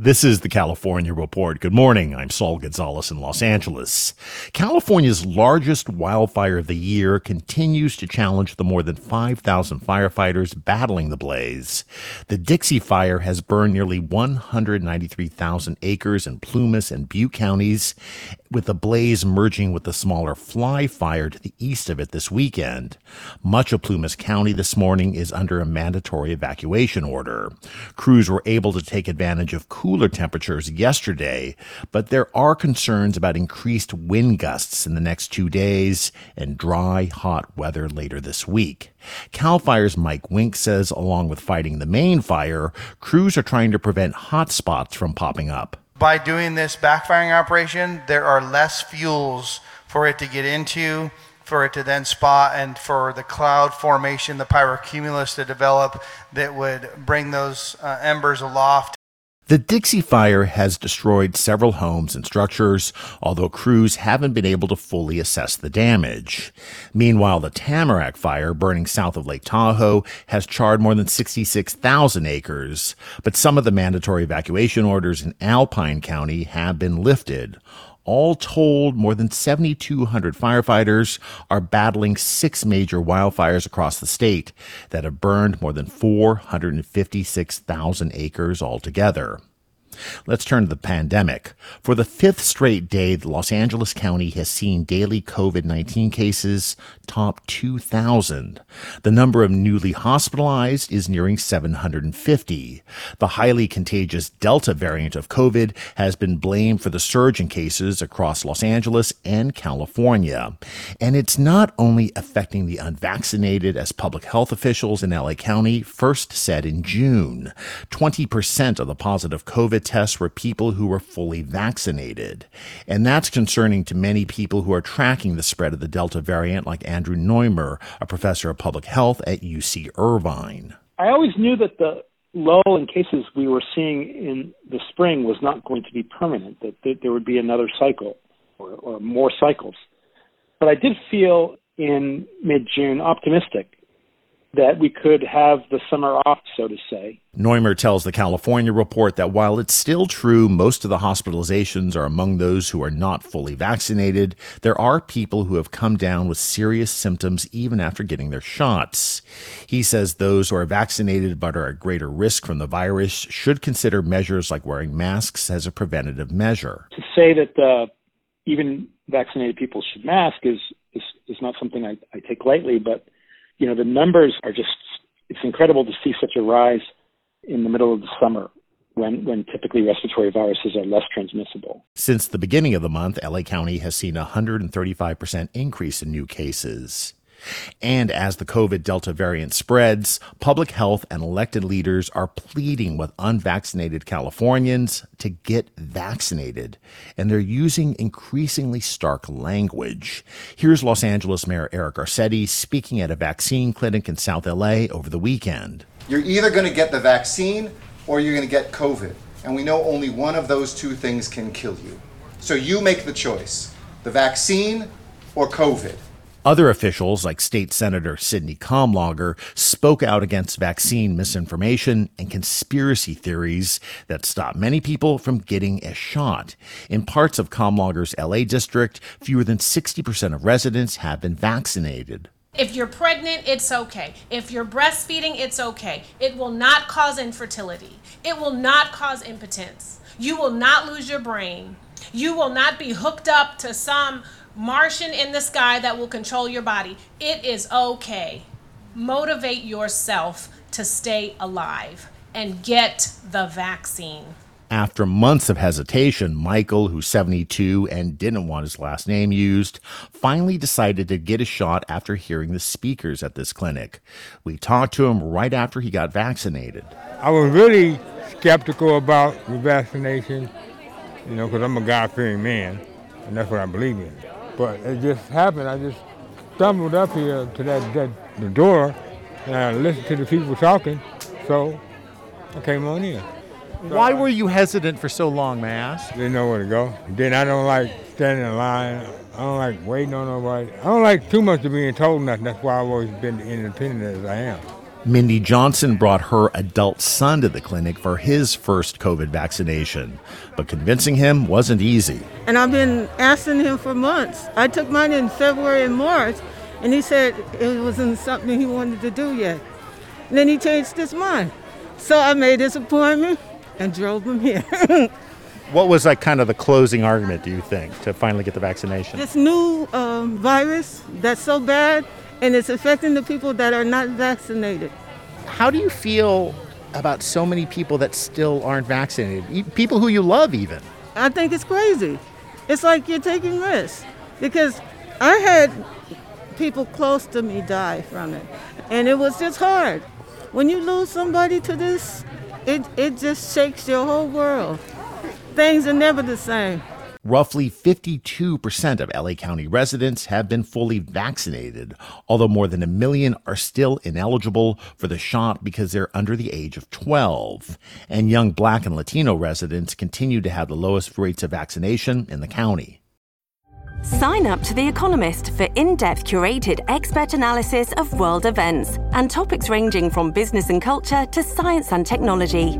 This is the California Report. Good morning. I'm Saul Gonzalez in Los Angeles. California's largest wildfire of the year continues to challenge the more than 5,000 firefighters battling the blaze. The Dixie Fire has burned nearly 193,000 acres in Plumas and Butte counties, with the blaze merging with the smaller Fly Fire to the east of it this weekend. Much of Plumas County this morning is under a mandatory evacuation order. Crews were able to take advantage of cooler temperatures yesterday, but there are concerns about increased wind gusts in the next 2 days and dry, hot weather later this week. Cal Fire's Mike Wink says, along with fighting the main fire, crews are trying to prevent hot spots from popping up. By doing this backfiring operation, there are less fuels for it to get into, for it to then spot, and for the cloud formation, the pyrocumulus to develop that would bring those embers aloft. The Dixie Fire has destroyed several homes and structures, although crews haven't been able to fully assess the damage. Meanwhile, the Tamarack Fire, burning south of Lake Tahoe, has charred more than 66,000 acres, but some of the mandatory evacuation orders in Alpine County have been lifted. All told, more than 7,200 firefighters are battling six major wildfires across the state that have burned more than 456,000 acres altogether. Let's turn to the pandemic. For the fifth straight day, the Los Angeles County has seen daily COVID-19 cases top 2,000. The number of newly hospitalized is nearing 750. The highly contagious Delta variant of COVID has been blamed for the surge in cases across Los Angeles and California. And it's not only affecting the unvaccinated, as public health officials in LA County first said in June. 20% of the positive COVID tests were people who were fully vaccinated. And that's concerning to many people who are tracking the spread of the Delta variant, like Andrew Neumar, a professor of public health at UC Irvine. I always knew that the lull in cases we were seeing in the spring was not going to be permanent, that there would be another cycle or more cycles. But I did feel in mid-June optimistic that we could have the summer off, so to say. Neumar tells the California Report that while it's still true most of the hospitalizations are among those who are not fully vaccinated, there are people who have come down with serious symptoms even after getting their shots. He says those who are vaccinated but are at greater risk from the virus should consider measures like wearing masks as a preventative measure. To say that even vaccinated people should mask is not something I take lightly, but you know, the numbers are just, it's incredible to see such a rise in the middle of the summer when typically respiratory viruses are less transmissible. Since the beginning of the month, LA County has seen a 135% increase in new cases. And as the COVID Delta variant spreads, public health and elected leaders are pleading with unvaccinated Californians to get vaccinated. And they're using increasingly stark language. Here's Los Angeles Mayor Eric Garcetti speaking at a vaccine clinic in South LA over the weekend. You're either going to get the vaccine or you're going to get COVID. And we know only one of those two things can kill you. So you make the choice, the vaccine or COVID. Other officials, like State Senator Sidney Kamlager, spoke out against vaccine misinformation and conspiracy theories that stop many people from getting a shot. In parts of Kamlager's LA district, fewer than 60% of residents have been vaccinated. If you're pregnant, it's okay. If you're breastfeeding, it's okay. It will not cause infertility. It will not cause impotence. You will not lose your brain. You will not be hooked up to some Martian in the sky that will control your body. It is okay. Motivate yourself to stay alive and get the vaccine. After months of hesitation, Michael, who's 72 and didn't want his last name used, finally decided to get a shot after hearing the speakers at this clinic. We talked to him right after he got vaccinated. I was really skeptical about the vaccination, you know, because I'm a God-fearing man, and that's what I believe in. But it just happened. I just stumbled up here to the door, and I listened to the people talking, so I came on in. Why were you hesitant for so long, may I ask? Didn't know where to go. Then I don't like standing in line. I don't like waiting on nobody. I don't like too much of being told nothing. That's why I've always been independent as I am. Mindy Johnson brought her adult son to the clinic for his first COVID vaccination, but convincing him wasn't easy. And I've been asking him for months. I took mine in February and March, and he said it wasn't something he wanted to do yet. And then he changed his mind. So I made his appointment and drove him here. What was like kind of the closing argument, do you think, to finally get the vaccination? This new virus that's so bad, and it's affecting the people that are not vaccinated. How do you feel about so many people that still aren't vaccinated, people who you love even? I think it's crazy. It's like you're taking risks, because I had people close to me die from it, and it was just hard. When you lose somebody to this, It just shakes your whole world. Things are never the same. Roughly 52% of LA County residents have been fully vaccinated, although more than 1 million are still ineligible for the shot because they're under the age of 12. And young Black and Latino residents continue to have the lowest rates of vaccination in the county. Sign up to The Economist for in-depth curated expert analysis of world events and topics ranging from business and culture to science and technology.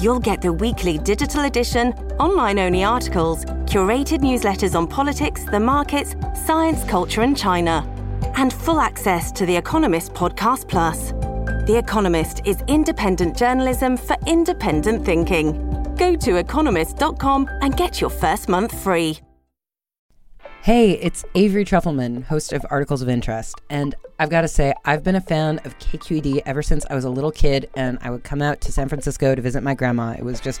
You'll get the weekly digital edition, online-only articles, curated newsletters on politics, the markets, science, culture and China, and full access to The Economist Podcast Plus. The Economist is independent journalism for independent thinking. Go to economist.com and get your first month free. Hey, it's Avery Trufelman, host of Articles of Interest, and I've got to say, I've been a fan of KQED ever since I was a little kid, and I would come out to San Francisco to visit my grandma. It was just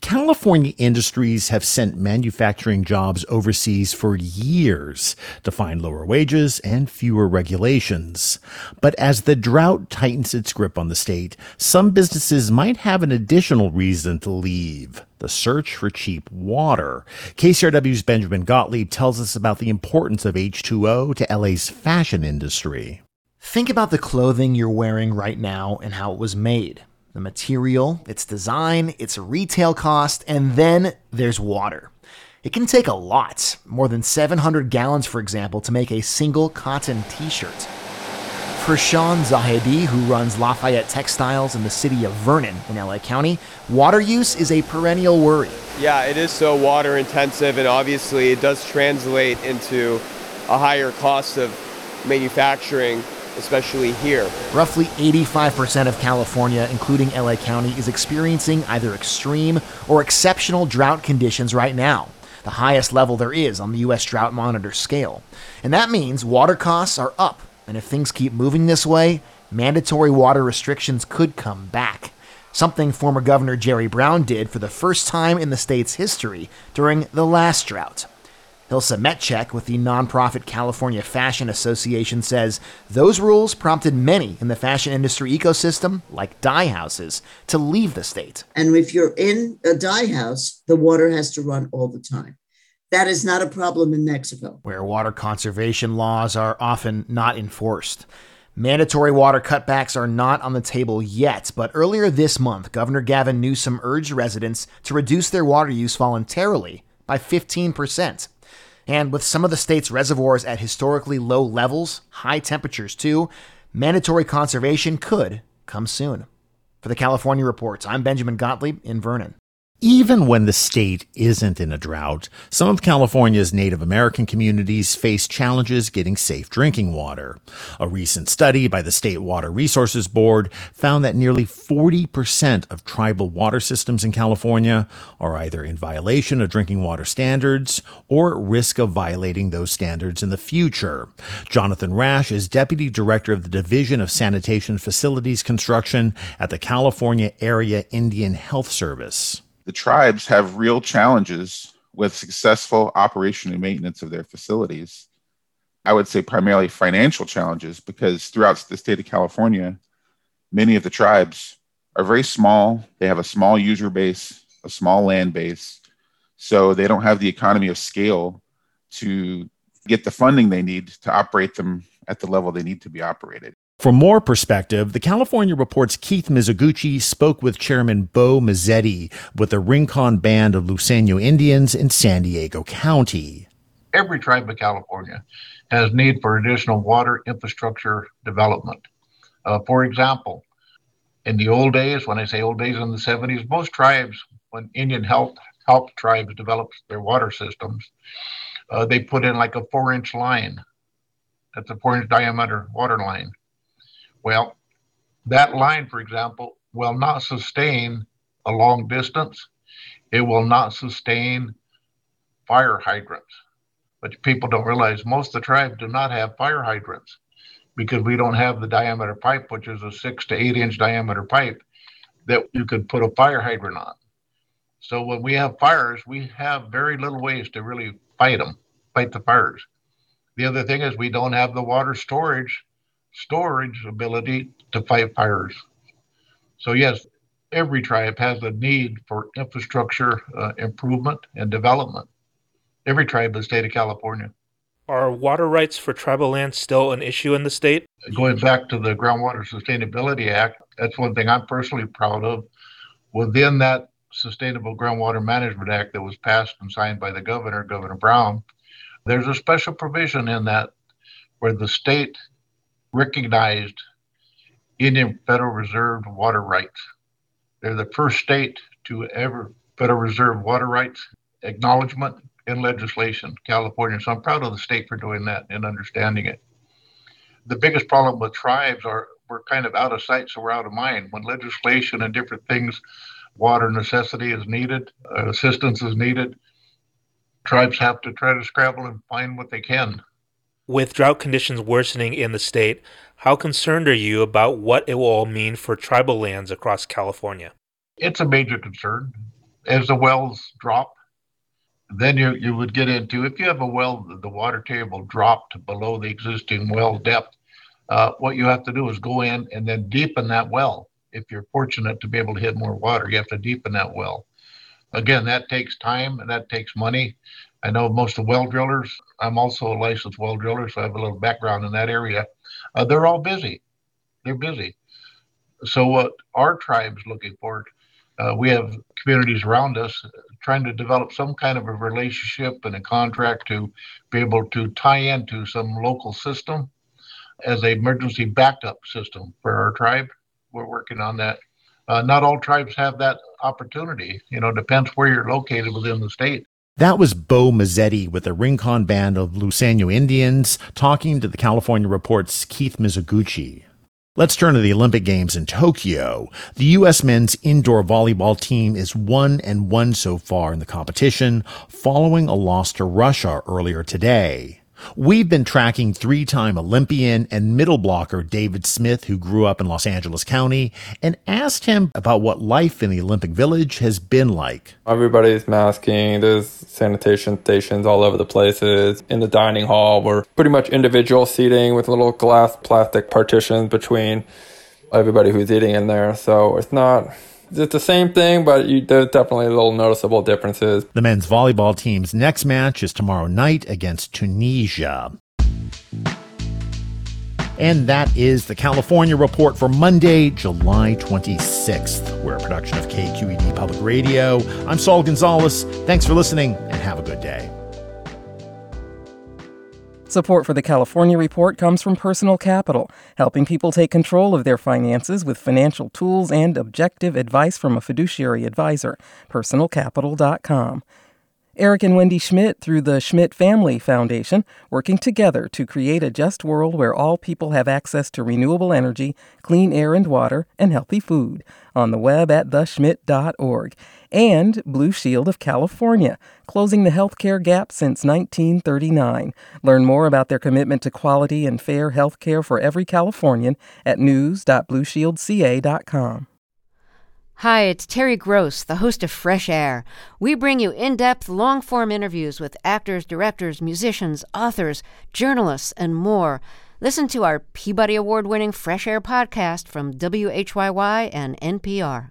California industries have sent manufacturing jobs overseas for years to find lower wages and fewer regulations. But as the drought tightens its grip on the state, some businesses might have an additional reason to leave: the search for cheap water. KCRW's Benjamin Gottlieb tells us about the importance of H2O to LA's fashion industry. Think about the clothing you're wearing right now and how it was made. The material, its design, its retail cost, and then there's water. It can take a lot, more than 700 gallons, for example, to make a single cotton t-shirt. For Sean Zahedi, who runs Lafayette Textiles in the city of Vernon in LA County, water use is a perennial worry. Yeah, it is so water intensive, and obviously it does translate into a higher cost of manufacturing, especially here. Roughly 85% of California, including LA County, is experiencing either extreme or exceptional drought conditions right now, the highest level there is on the U.S. Drought Monitor scale. And that means water costs are up, and if things keep moving this way, mandatory water restrictions could come back, something former Governor Jerry Brown did for the first time in the state's history during the last drought. Hilsa Metchek with the nonprofit California Fashion Association says those rules prompted many in the fashion industry ecosystem, like dye houses, to leave the state. And if you're in a dye house, the water has to run all the time. That is not a problem in Mexico, where water conservation laws are often not enforced. Mandatory water cutbacks are not on the table yet, but earlier this month, Governor Gavin Newsom urged residents to reduce their water use voluntarily by 15%. And with some of the state's reservoirs at historically low levels, high temperatures too, mandatory conservation could come soon. For the California Report, I'm Benjamin Gottlieb in Vernon. Even when the state isn't in a drought, some of California's Native American communities face challenges getting safe drinking water. A recent study by the State Water Resources Board found that nearly 40% of tribal water systems in California are either in violation of drinking water standards or at risk of violating those standards in the future. Jonathan Rash is Deputy Director of the Division of Sanitation Facilities Construction at the California Area Indian Health Service. The tribes have real challenges with successful operation and maintenance of their facilities. I would say primarily financial challenges, because throughout the state of California, many of the tribes are very small. They have a small user base, a small land base, so they don't have the economy of scale to get the funding they need to operate them at the level they need to be operated. For more perspective, the California Report's Keith Mizuguchi spoke with Chairman Bo Mazzetti with the Rincon Band of Luiseño Indians in San Diego County. Every tribe of California has need for additional water infrastructure development. For example, in the old days, when I say old days in the 70s, most tribes, when Indian Health helped tribes develop their water systems, they put in like a 4-inch line. That's a 4-inch diameter water line. Well, that line, for example, will not sustain a long distance. It will not sustain fire hydrants. But people don't realize most of the tribes do not have fire hydrants because we don't have the diameter pipe, which is a 6 to 8 inch diameter pipe that you could put a fire hydrant on. So when we have fires, we have very little ways to really fight the fires. The other thing is we don't have the water storage ability to fight fires. So yes, every tribe has a need for infrastructure improvement and development. Every tribe in the state of California. Are water rights for tribal lands still an issue in the state? Going back to the Groundwater Sustainability Act, that's one thing I'm personally proud of. Within that Sustainable Groundwater Management Act that was passed and signed by the governor, Governor Brown, there's a special provision in that where the state recognized Indian Federal Reserve water rights. They're the first state to ever Federal Reserve water rights acknowledgement in legislation, California. So I'm proud of the state for doing that and understanding it. The biggest problem with tribes are we're kind of out of sight, so we're out of mind. When legislation and different things, water necessity is needed, assistance is needed, tribes have to try to scrabble and find what they can. With drought conditions worsening in the state, how concerned are you about what it will all mean for tribal lands across California? It's a major concern. As the wells drop, then you would get into, if you have a well, the water table dropped below the existing well depth, what you have to do is go in and then deepen that well. If you're fortunate to be able to hit more water, you have to deepen that well. Again, that takes time and that takes money. I know most of well drillers, I'm also a licensed well driller, so I have a little background in that area. They're all busy. They're busy. So what our tribe's looking for, we have communities around us trying to develop some kind of a relationship and a contract to be able to tie into some local system as an emergency backup system for our tribe. We're working on that. Not all tribes have that opportunity. You know, depends where you're located within the state. That was Bo Mazzetti with the Rincon Band of Luiseño Indians talking to the California Report's Keith Mizuguchi. Let's turn to the Olympic Games in Tokyo. The U.S. men's indoor volleyball team is 1-1 so far in the competition, following a loss to Russia earlier today. We've been tracking three-time Olympian and middle blocker David Smith, who grew up in Los Angeles County, and asked him about what life in the Olympic Village has been like. Everybody's masking. There's sanitation stations all over the places. In the dining hall, we're pretty much individual seating with little glass plastic partitions between everybody who's eating in there. So it's the same thing, but there's definitely little noticeable differences. The men's volleyball team's next match is tomorrow night against Tunisia. And that is the California Report for Monday, July 26th. We're a production of KQED Public Radio. I'm Saul Gonzalez. Thanks for listening, and have a good day. Support for the California Report comes from Personal Capital, helping people take control of their finances with financial tools and objective advice from a fiduciary advisor, personalcapital.com. Eric and Wendy Schmidt through the Schmidt Family Foundation, working together to create a just world where all people have access to renewable energy, clean air and water, and healthy food, on the web at theschmidt.org. And Blue Shield of California, closing the healthcare gap since 1939. Learn more about their commitment to quality and fair healthcare for every Californian at news.blueshieldca.com. Hi, it's Terry Gross, the host of Fresh Air. We bring you in-depth, long-form interviews with actors, directors, musicians, authors, journalists, and more. Listen to our Peabody Award-winning Fresh Air podcast from WHYY and NPR.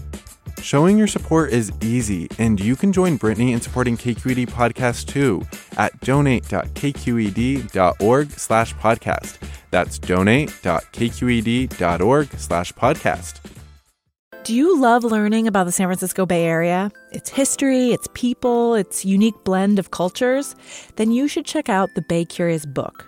Showing your support is easy, and you can join Brittany in supporting KQED Podcast too at donate.kqed.org/podcast. That's donate.kqed.org/podcast. Do you love learning about the San Francisco Bay Area? Its history, its people, its unique blend of cultures? Then you should check out the Bay Curious book.